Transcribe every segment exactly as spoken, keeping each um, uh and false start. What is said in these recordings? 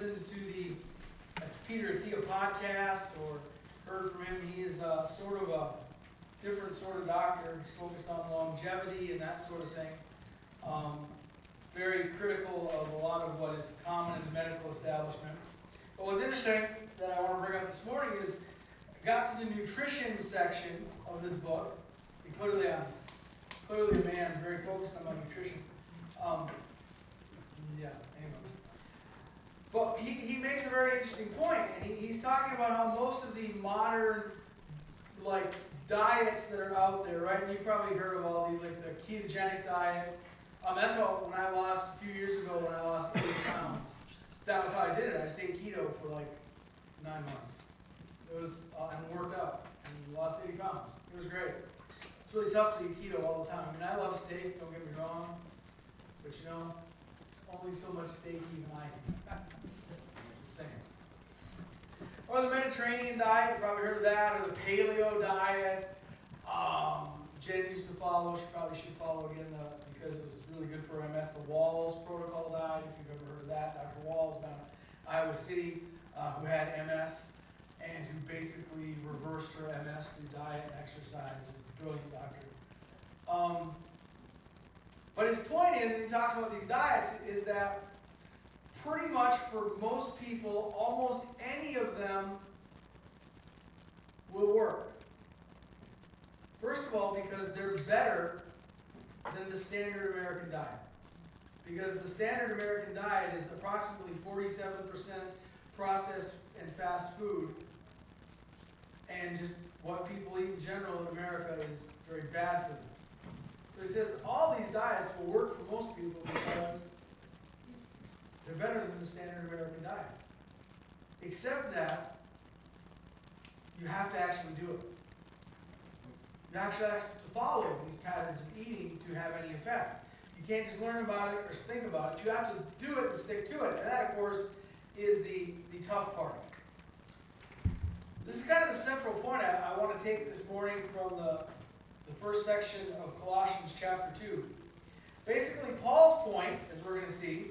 listened to the Peter Atea podcast or heard from him, he is a, sort of a different sort of doctor. He's focused on longevity and that sort of thing. Um, very critical of a lot of what is common in the medical establishment. But what's interesting that I want to bring up this morning is I got to the nutrition section of this book. And clearly, I'm clearly a man very focused on my nutrition. Um, yeah, anyway. But he, he makes a very interesting point, and he, he's talking about how most of the modern like diets that are out there, right? And you've probably heard of all these, like the ketogenic diet. Um, that's how when I lost a few years ago when I lost eighty pounds, that was how I did it. I stayed keto for like nine months. It was uh, and worked out and lost eighty pounds. It was great. It's really tough to eat keto all the time. I mean, I love steak. Don't get me wrong, but you know, there's only so much steak even I can. Or the Mediterranean diet, you've probably heard of that, or the paleo diet. Um, Jen used to follow, she probably should follow again uh, because it was really good for M S, the Walls protocol diet, if you've ever heard of that. Doctor Walls down in Iowa City, uh, who had M S, and who basically reversed her M S through diet and exercise. A brilliant doctor. Um, but his point is, and he talks about these diets, is that pretty much for most people, almost any of them will work. First of all, because they're better than the standard American diet. Because the standard American diet is approximately forty-seven percent processed and fast food. And just what people eat in general in America is very bad for them. So he says all these diets will work for most people because they're better than the standard American diet. Except that you have to actually do it. You have to follow these patterns of eating to have any effect. You can't just learn about it or think about it. You have to do it and stick to it. And that, of course, is the, the tough part. This is kind of the central point I, I want to take this morning from the, the first section of Colossians chapter two. Basically, Paul's point, as we're going to see,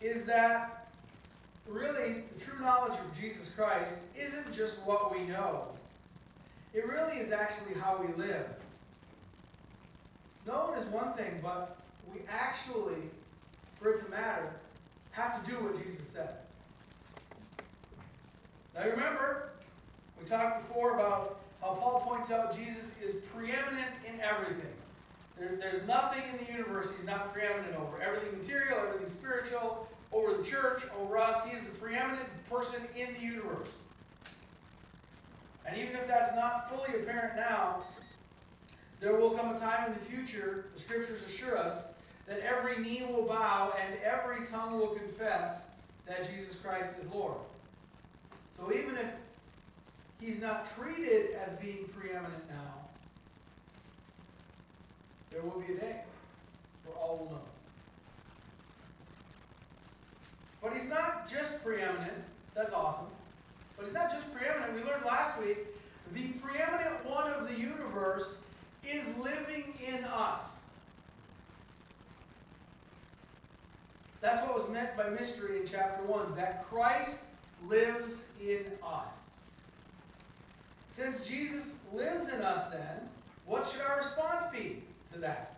is that really the true knowledge of Jesus Christ isn't just what we know. It really is actually how we live. Knowing is one thing, but we actually, for it to matter, have to do what Jesus said. Now remember, we talked before about how Paul points out Jesus is preeminent in everything. There, there's nothing in the universe he's not preeminent over. Everything material, everything spiritual, over the church, over us. He is the preeminent person in the universe. And even if that's not fully apparent now, there will come a time in the future, the scriptures assure us, that every knee will bow and every tongue will confess that Jesus Christ is Lord. So even if he's not treated as being preeminent now, there will be a day where all will know. But he's not just preeminent. That's awesome. But he's not just preeminent. We learned last week, the preeminent one of the universe is living in us. That's what was meant by mystery in chapter one, that Christ lives in us. Since Jesus lives in us then, what should our response be to that?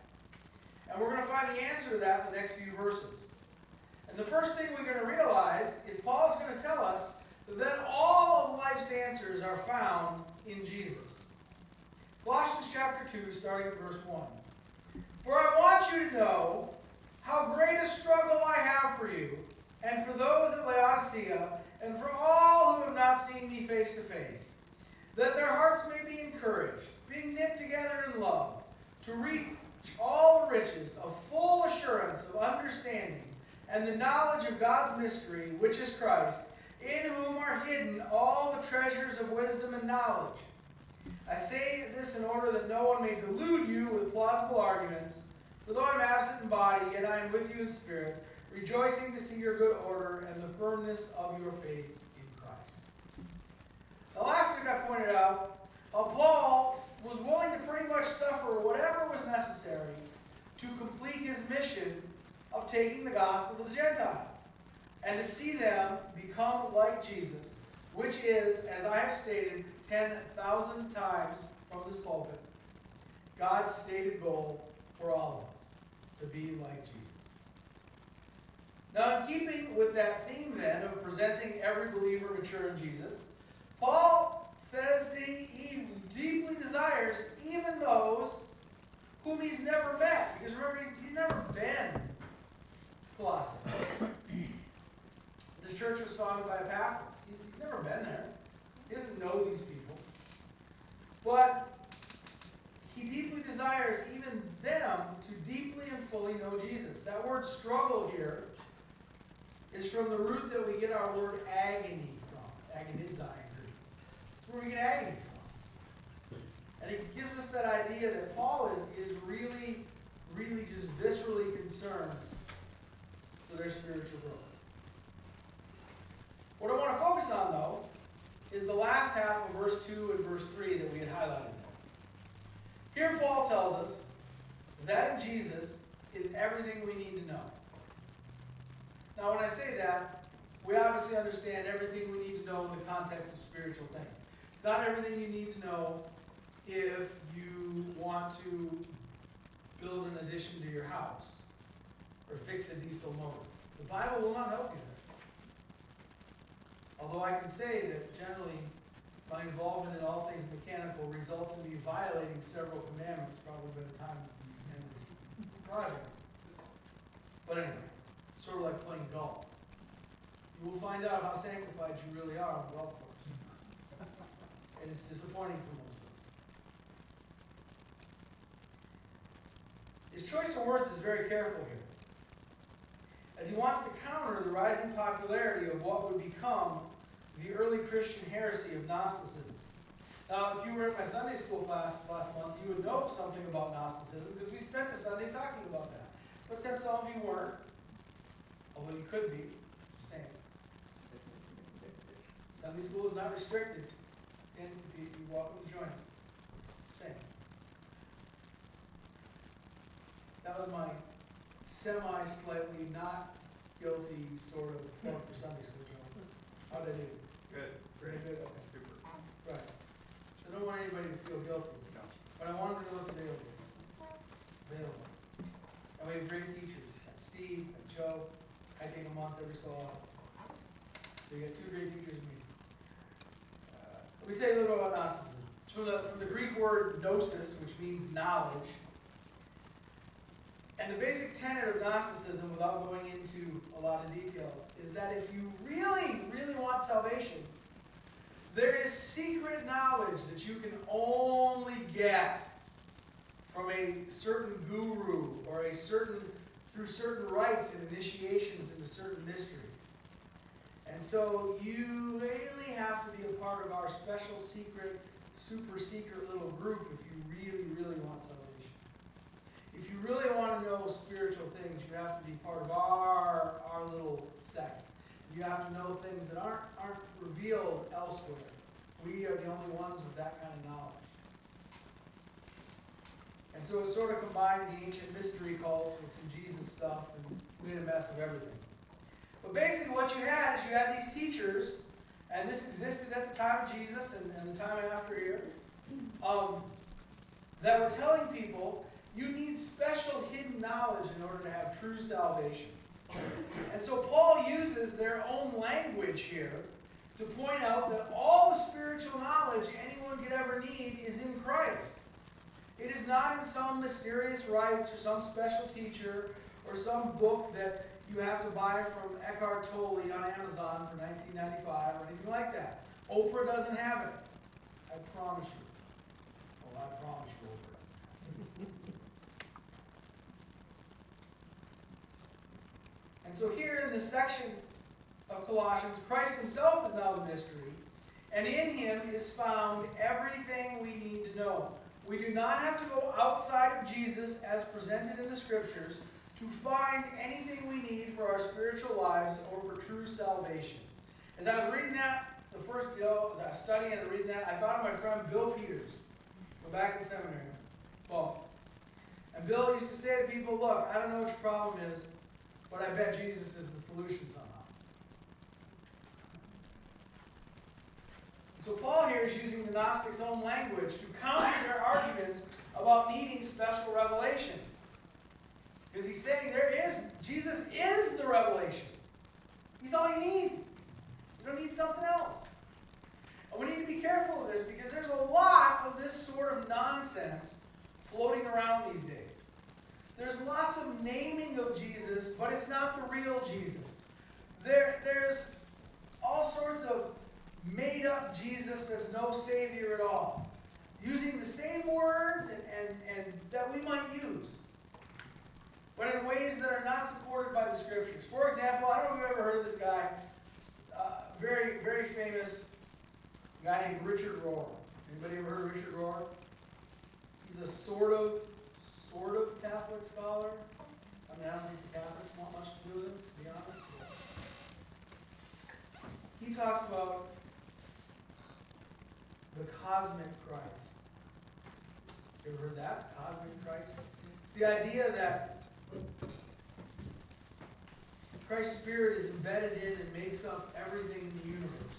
And we're going to find the answer to that in the next few verses. And the first thing we're going to realize is Paul is going to tell us that all of life's answers are found in Jesus. Colossians chapter two, starting at verse one. For I want you to know how great a struggle I have for you, and for those at Laodicea, and for all who have not seen me face to face, that their hearts may be encouraged, being knit together in love, to reach all the riches of full assurance of understanding and the knowledge of God's mystery, which is Christ, in whom are hidden all the treasures of wisdom and knowledge. I say this in order that no one may delude you with plausible arguments, for though I am absent in body, yet I am with you in spirit, rejoicing to see your good order and the firmness of your faith in Christ. Now last week I pointed out Paul was willing to pretty much suffer whatever was necessary to complete his mission of taking the gospel to the Gentiles. and to see them become like Jesus, which is, as I have stated ten thousand times from this pulpit, God's stated goal for all of us, to be like Jesus. Now, in keeping with that theme, then, of presenting every believer mature in Jesus, Paul says that he deeply desires even those whom he's never met. Because remember, he's never been to Colossae. This church was founded by Epaphras. He's, he's never been there. He doesn't know these people. But he deeply desires even them to deeply and fully know Jesus. That word struggle here is from the root that we get our word agony from. Agoniza, I agree. It's where we get agony from. And it gives us that idea that Paul is, is really, really just viscerally concerned for their spiritual growth. What I want to focus on, though, is the last half of verse two and verse three that we had highlighted there. Here Paul tells us that in Jesus is everything we need to know. Now, when I say that, we obviously understand everything we need to know in the context of spiritual things. It's not everything you need to know if you want to build an addition to your house or fix a diesel motor. The Bible will not help you there. Although I can say that generally my involvement in all things mechanical results in me violating several commandments probably by the time of the project. But anyway. Sort of like playing golf. You will find out how sanctified you really are on the golf course. And it's disappointing for most of us. His choice of words is very careful here, as he wants to counter the rising popularity of what would become the early Christian heresy of Gnosticism. Now, if you were in my Sunday school class last month, you would know something about Gnosticism, because we spent a Sunday talking about that. But since some of you weren't, although you could be, just saying. Sunday school is not restricted, and you're welcome to join us. Just saying. That was my semi-slightly not guilty sort of plug for Sunday school, John. How did I do? Good. Very good. Okay. Super. Right. So I don't want anybody to feel guilty. No. But I wanted to know what's available. Available. And we have great teachers. Steve and Joe. I take a month every so often. So you got two great teachers in me. Uh, let me tell you a little bit about Gnosticism. It's from the, from the Greek word gnosis, which means knowledge. And the basic tenet of Gnosticism, without going into a lot of details, is that if you really, really want salvation, there is secret knowledge that you can only get from a certain guru or a certain through certain rites and initiations into certain mysteries. And so you really have to be a part of our special secret, super secret little group if you really, really want salvation. If you really want to know spiritual things, you have to be part of our, our little sect. You have to know things that aren't, aren't revealed elsewhere. We are the only ones with that kind of knowledge. And so it sort of combined the ancient mystery cults with some Jesus stuff and made a mess of everything. But basically what you had is you had these teachers, and this existed at the time of Jesus and, and the time after here, um, that were telling people you need special hidden knowledge in order to have true salvation. And so Paul uses their own language here to point out that all the spiritual knowledge anyone could ever need is in Christ. It is not in some mysterious rites or some special teacher or some book that you have to buy from Eckhart Tolle on Amazon for nineteen ninety-five dollars or anything like that. Oprah doesn't have it. I promise you. Well, I promise you Oprah doesn't have it. And so here in this section of Colossians, Christ himself is now the mystery, and in him is found everything we need to know. We do not have to go outside of Jesus as presented in the Scriptures to find anything we need for our spiritual lives or for true salvation. As I was reading that, the first go, as I was studying and reading that, I thought of my friend Bill Peters, from back in seminary. Well, and Bill used to say to people, look, I don't know what your problem is, but I bet Jesus is the solution somehow. So Paul here is using the Gnostics' own language to counter their arguments about needing special revelation. Because he's saying there is, Jesus is the revelation. He's all you need. You don't need something else. And we need to be careful of this because there's a lot of this sort of nonsense floating around these days. There's lots of naming of Jesus, but it's not the real Jesus. There, there's all sorts of made-up Jesus that's no Savior at all, using the same words and, and, and that we might use, but in ways that are not supported by the Scriptures. For example, I don't know if you've ever heard of this guy, uh, very, very famous guy named Richard Rohr. Anybody ever heard of Richard Rohr? He's a sort of, sort of Catholic scholar. I mean, I don't think the Catholics want much to do with him, to be honest. He talks about the cosmic Christ. You ever heard that? Cosmic Christ? It's the idea that Christ's Spirit is embedded in and makes up everything in the universe.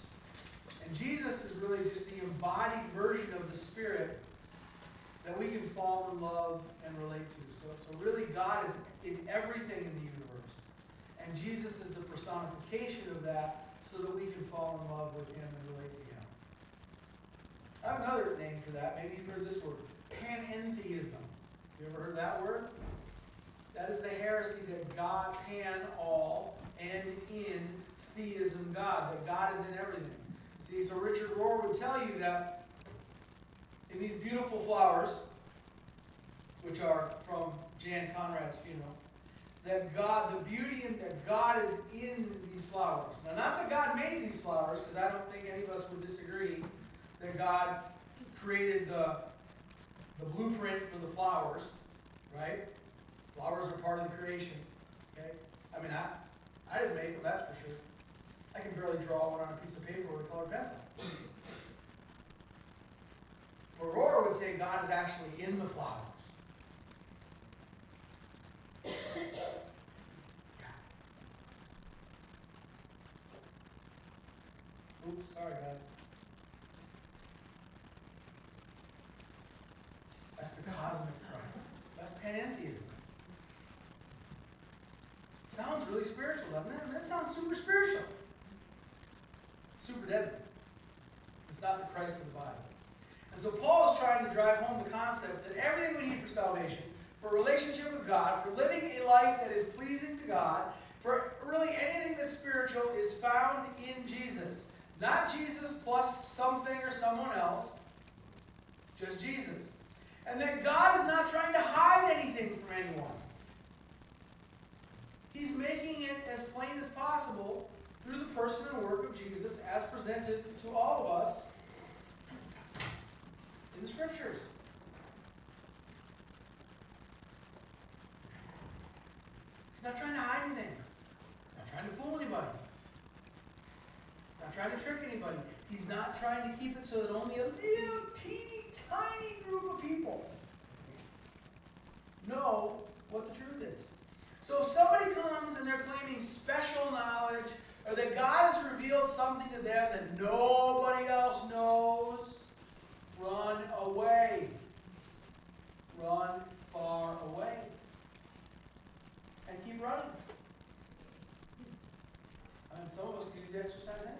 And Jesus is really just the embodied version of the Spirit that we can fall in love and relate to. So, so really God is in everything in the universe. And Jesus is the personification of that so that we can fall in love with Him and relate to Him. I have another name for that. Maybe you've heard this word. Panentheism. You ever heard that word? That is the heresy that God, pan, all, and in, theism, God. That God is in everything. See, so Richard Rohr would tell you that in these beautiful flowers, which are from Jan Conrad's funeral, that God, the beauty in that God is in these flowers. Now, not that God made these flowers, because I don't think any of us would disagree that God created the, the blueprint for the flowers, right? Flowers are part of the creation, okay? I mean, I, I didn't make them, that's for sure. I can barely draw one on a piece of paper with a colored pencil. But Rohr would say God is actually in the flowers. Oops, sorry, guys. That's the cosmic Christ. That's panentheism. Sounds really spiritual, doesn't it? That sounds super spiritual. Super deadly. It's not the Christ of the Bible. And so Paul is trying to drive home the concept that everything we need for salvation, for relationship with God, for living a life that is pleasing to God, for really anything that's spiritual is found in Jesus. Not Jesus plus something or someone else, just Jesus. And that God is not trying to hide anything from anyone. He's making it as plain as possible through the person and work of Jesus as presented to all of us in the Scriptures. He's not trying to hide anything. He's not trying to fool anybody. He's not trying to trick anybody. He's not trying to keep it so that only a little teeny tiny group of people know what the truth is. So if somebody comes and they're claiming special knowledge, or that God has revealed something to them that nobody else knows, run away. Run far away. And keep running. I mean, some of us can use the exercise anyway.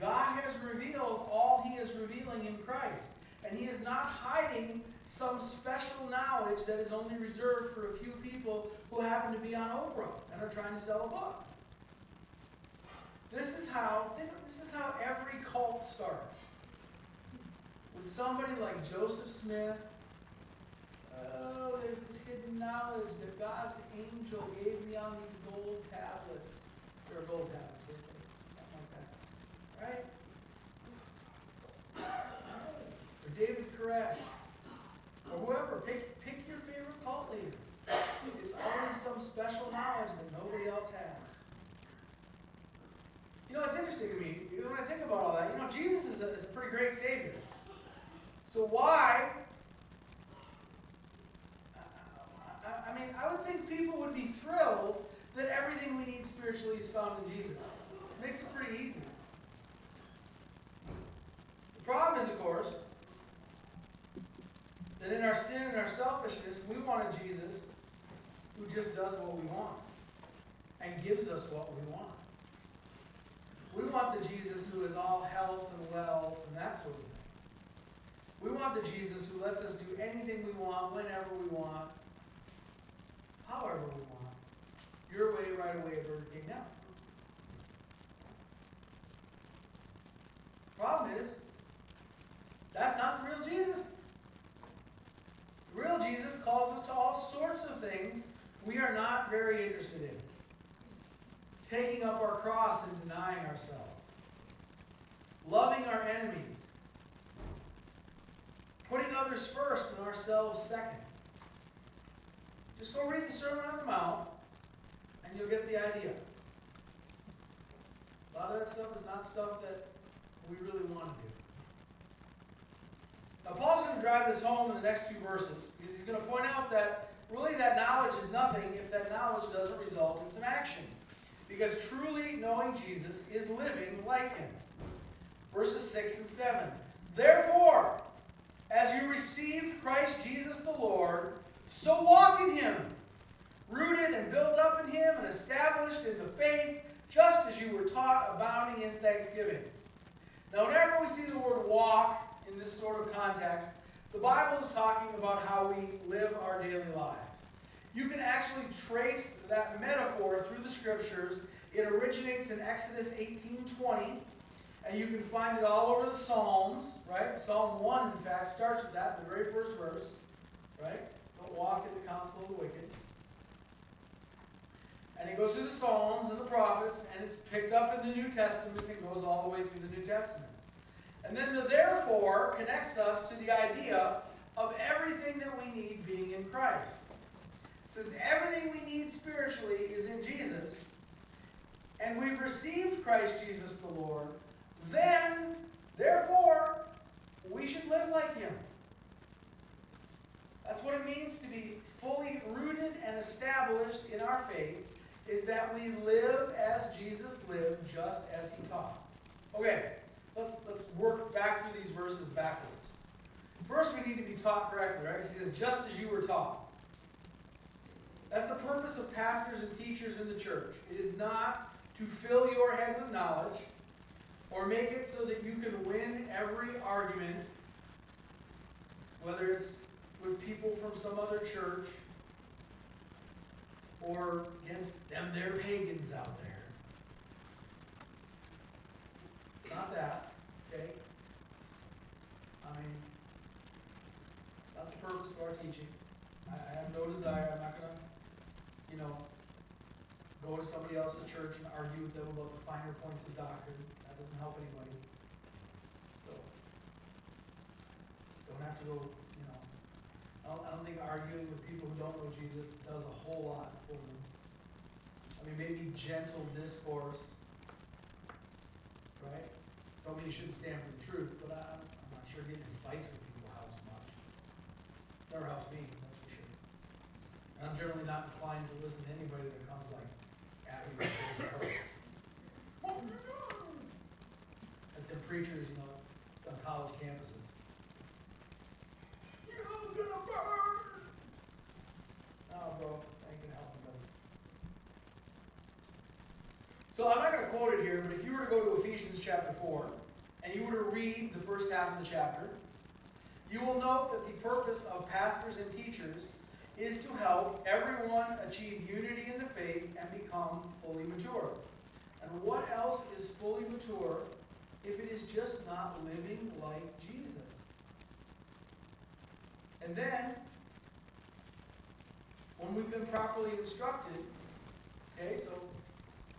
God has revealed all He is revealing in Christ. And He is not hiding some special knowledge that is only reserved for a few people who happen to be on Oprah and are trying to sell a book. This is how, this is how every cult starts. With somebody like Joseph Smith. Oh, there's this hidden knowledge that God's angel gave me on these gold tablets. They're gold tablets, something like that. Right? Or David Koresh. Or whoever. Pick, pick your favorite cult leader. It's always some special knowledge that nobody else has. You know, it's interesting to me. When I think about all that, you know, Jesus is a, is a pretty great Savior. So why... I mean, I would think people would be thrilled that everything we need spiritually is found in Jesus. It makes it pretty easy. That in our sin and our selfishness, we want a Jesus who just does what we want and gives us what we want. We want the Jesus who is all health and wealth and that sort of thing. We want the Jesus who lets us do anything we want, whenever we want, however we want. Your way, right away, Burger King now. Problem is, that's not the real Jesus. The real Jesus calls us to all sorts of things we are not very interested in. Taking up our cross and denying ourselves. Loving our enemies. Putting others first and ourselves second. Just go read the Sermon on the Mount, and you'll get the idea. A lot of that stuff is not stuff that we really want to do. Now, Paul's going to drive this home in the next few verses, because he's going to point out that really that knowledge is nothing if that knowledge doesn't result in some action. Because truly knowing Jesus is living like him. Verses six and seven. Therefore, as you received Christ Jesus the Lord, so walk in him, rooted and built up in him and established in the faith, just as you were taught, abounding in thanksgiving. Now, whenever we see the word walk in this sort of context, the Bible is talking about how we live our daily lives. You can actually trace that metaphor through the scriptures. It originates in Exodus eighteen twenty, and you can find it all over the Psalms, right? Psalm one, in fact, starts with that, the very first verse, right? Don't walk in the counsel of the wicked. And it goes through the Psalms and the prophets, and it's picked up in the New Testament and goes all the way through the New Testament. And then the therefore connects us to the idea of everything that we need being in Christ. Since everything we need spiritually is in Jesus, and we've received Christ Jesus the Lord, then, therefore, we should live like him. That's what it means to be fully rooted and established in our faith, is that we live as Jesus lived, just as he taught. Okay, let's, let's work back through these verses backwards. First, we need to be taught correctly, right? He says, just as you were taught. That's the purpose of pastors and teachers in the church. It is not to fill your head with knowledge or make it so that you can win every argument, whether it's with people from some other church or against them, they're pagans out there. Not that, okay? I mean, not the purpose of our teaching. I, I have no desire. I'm not going to you know, go to somebody else's church and argue with them about the finer points of doctrine. That doesn't help anybody. So, don't have to go, you know, I don't, I don't think arguing with people who don't know Jesus does a whole lot for them. I mean, maybe gentle discourse, right? Don't mean you shouldn't stand for the truth, but I, I'm not sure getting in fights with people helps much. Never helps me. And I'm generally not inclined to listen to anybody that comes like at me like the preachers, you know, on college campuses. You're all gonna burn. No, bro, I ain't gonna help anybody. So I'm not gonna quote it here, but if you were to go to Ephesians chapter four and you were to read the first half of the chapter, you will note that the purpose of pastors and teachers is to help everyone achieve unity in the faith and become fully mature. And what else is fully mature if it is just not living like Jesus? And then, when we've been properly instructed, okay, so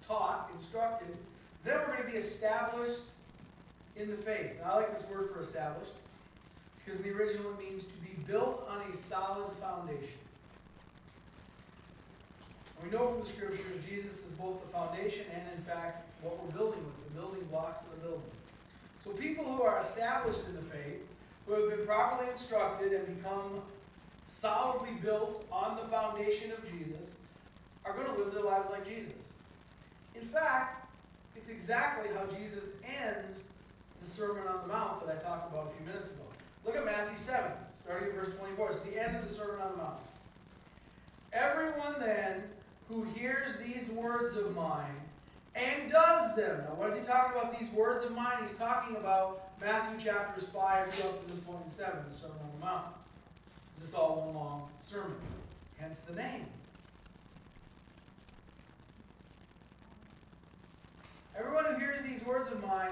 taught, instructed, then we're going to be established in the faith. Now, I like this word for established, because in the original it means to be built on a solid foundation. We know from the scriptures Jesus is both the foundation and, in fact, what we're building with, the building blocks of the building. So people who are established in the faith, who have been properly instructed and become solidly built on the foundation of Jesus, are going to live their lives like Jesus. In fact, it's exactly how Jesus ends the Sermon on the Mount that I talked about a few minutes ago. Look at Matthew seven, starting at verse twenty-four. It's the end of the Sermon on the Mount. Everyone then who hears these words of mine and does them. Now, what is he talking about? These words of mine. He's talking about Matthew chapters five through up to this point in seven, the Sermon on the Mount. It's all one long sermon, hence the name. Everyone who hears these words of mine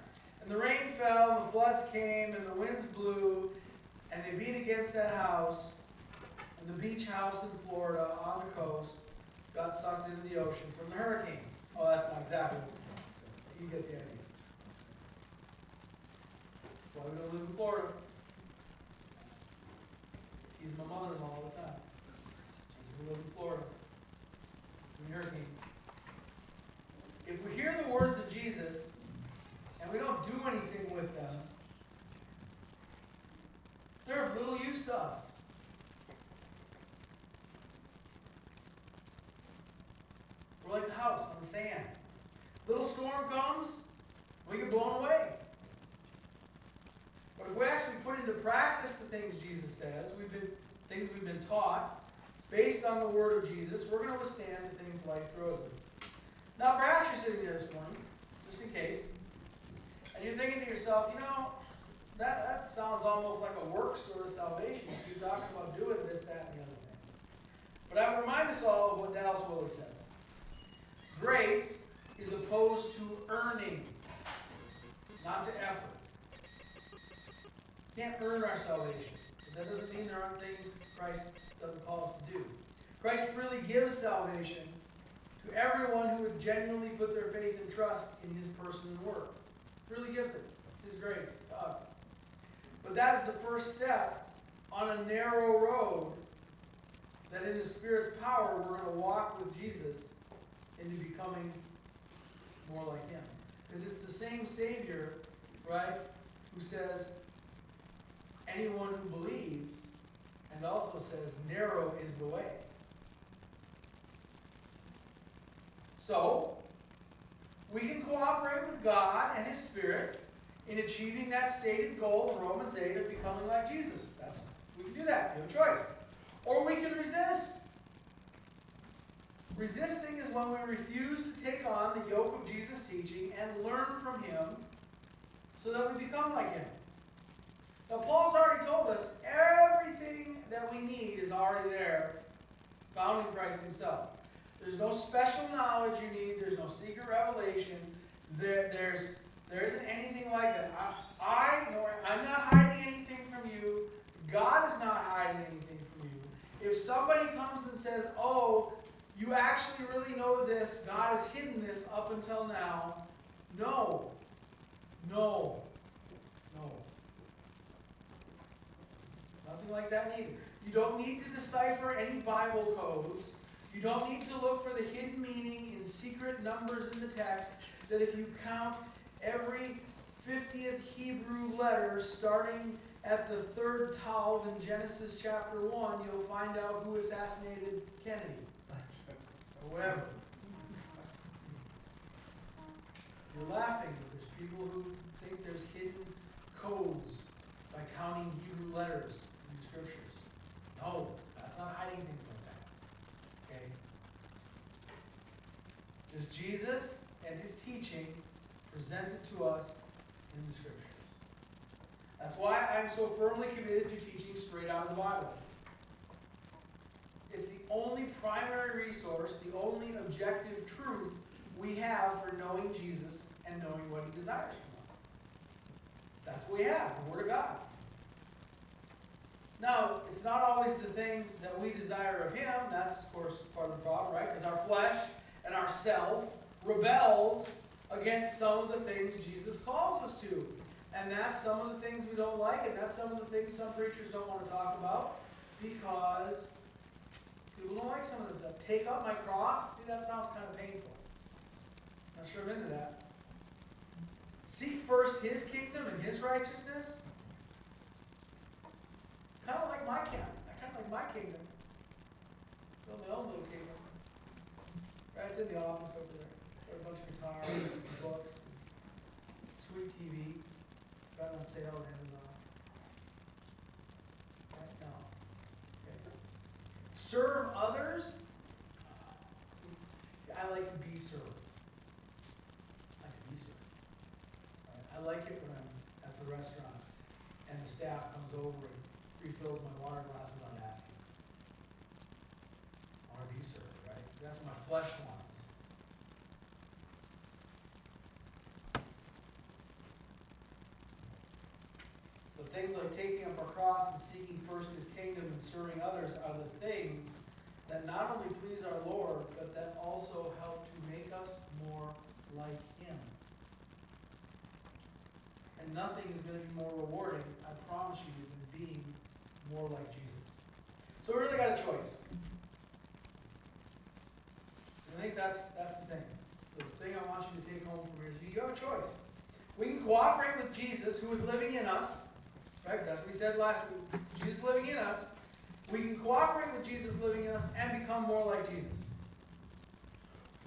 And the rain fell, and the floods came, and the winds blew, and they beat against that house. And the beach house in Florida on the coast got sucked into the ocean from the hurricane. Oh, that's not exactly what it says. You get the idea. That's why we don't live in Florida. He's my mother-in-law all the time. We live in Florida. In hurricanes. If we hear the words of Jesus and we don't do anything with them, they're of little use to us. We're like the house on the sand. Little storm comes, we get blown away. But if we actually put into practice the things Jesus says, we've been, things we've been taught, based on the word of Jesus, we're going to withstand the things life throws at us. Now, perhaps you're sitting there this morning, just in case, and you're thinking to yourself, you know, that, that sounds almost like a work sort of salvation. You're talking about doing this, that, and the other thing. But I would remind us all of what Dallas Willard said. Grace is opposed to earning, not to effort. We can't earn our salvation. But that doesn't mean there aren't things Christ doesn't call us to do. Christ freely gives salvation to everyone who would genuinely put their faith and trust in his person and work. Freely gives it. It's his grace to us. But that is the first step on a narrow road that in the Spirit's power we're going to walk with Jesus into becoming more like him. Because it's the same Savior, right, who says, anyone who believes, and also says, narrow is the way. So, we can cooperate with God and his Spirit in achieving that stated goal in Romans eight of becoming like Jesus. That's, we can do that. No choice. Or we can resist. Resisting is when we refuse to take on the yoke of Jesus' teaching and learn from him so that we become like him. Now, Paul's already told us everything that we need is already there, found in Christ himself. There's no special knowledge you need. There's no secret revelation. There, there's, there isn't anything like that. I, I nor, I'm not hiding anything from you. God is not hiding anything from you. If somebody comes and says, oh, you actually really know this, God has hidden this up until now. No. No. No. Nothing like that needed. You don't need to decipher any Bible codes. You don't need to look for the hidden meaning in secret numbers in the text that if you count every fiftieth Hebrew letter starting at the third tav in Genesis chapter one, you'll find out who assassinated Kennedy. Or whatever. You're laughing, but there's people who think there's hidden codes by counting Hebrew letters. Scriptures. No, that's not hiding things like that. Okay? Just Jesus and his teaching presented to us in the Scriptures. That's why I'm so firmly committed to teaching straight out of the Bible. It's the only primary resource, the only objective truth we have for knowing Jesus and knowing what he desires from us. That's what we have, the Word of God. Now, it's not always the things that we desire of him. That's, of course, part of the problem, right? Because our flesh and our self rebels against some of the things Jesus calls us to. And that's some of the things we don't like, and that's some of the things some preachers don't want to talk about because people don't like some of this stuff. Take up my cross? See, that sounds kind of painful. Not sure I'm into that. Seek first his kingdom and his righteousness? Kind of like my kingdom. I kind of like my kingdom. Build my own little kingdom. Right, it's in the office over there. Got a bunch of guitars and books. Sweet T V. Got it on sale on Amazon. Right now. Okay. Serve others? I like to be served. I like to be served. I like it when I'm at the restaurant and the staff comes over and refills my water glass without asking. I want to be served, right? That's what my flesh wants. Things like taking up our cross and seeking first his kingdom and serving others are the things that not only please our Lord, but that also help to make us more like him. And nothing is going to be more rewarding, I promise you, than being more like Jesus. So we really got a choice. And I think that's, that's the thing. So the thing I want you to take home from here is you have a choice. We can cooperate with Jesus, who is living in us. Right, because that's what we said last week. Jesus living in us. We can cooperate with Jesus living in us and become more like Jesus.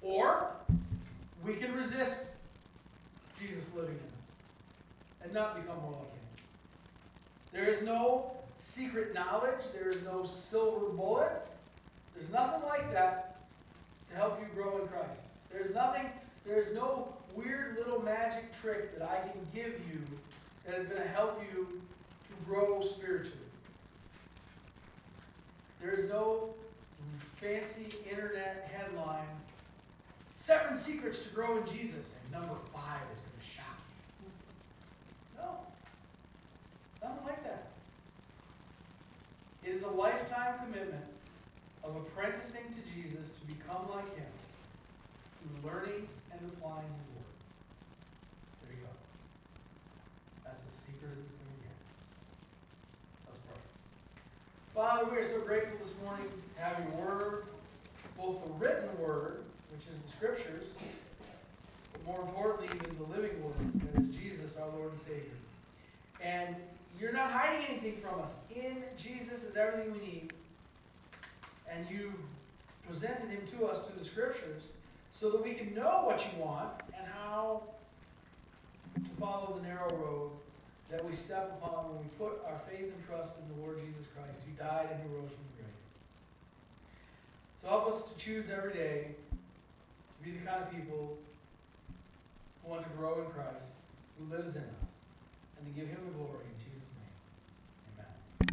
Or we can resist Jesus living in us and not become more like him. There is no secret knowledge. There is no silver bullet. There's nothing like that to help you grow in Christ. There's nothing, there's no weird little magic trick that I can give you that is going to help you grow spiritually. There is no fancy internet headline, seven secrets to grow in Jesus, and number five is going to shock you. No. Nothing like that. It is a lifetime commitment of apprenticing to Jesus to become like him through learning and applying his word. There you go. That's as secret as it's going to be. Father, we are so grateful this morning to have your word, both the written word, which is the scriptures, but more importantly, even the living word, that is Jesus, our Lord and Savior. And you're not hiding anything from us. In Jesus is everything we need. And you presented him to us through the scriptures so that we can know what you want and how to follow the narrow road that we step upon when we put our faith and trust in the Lord Jesus Christ, who died and who rose from the grave. So help us to choose every day to be the kind of people who want to grow in Christ, who lives in us, and to give him the glory.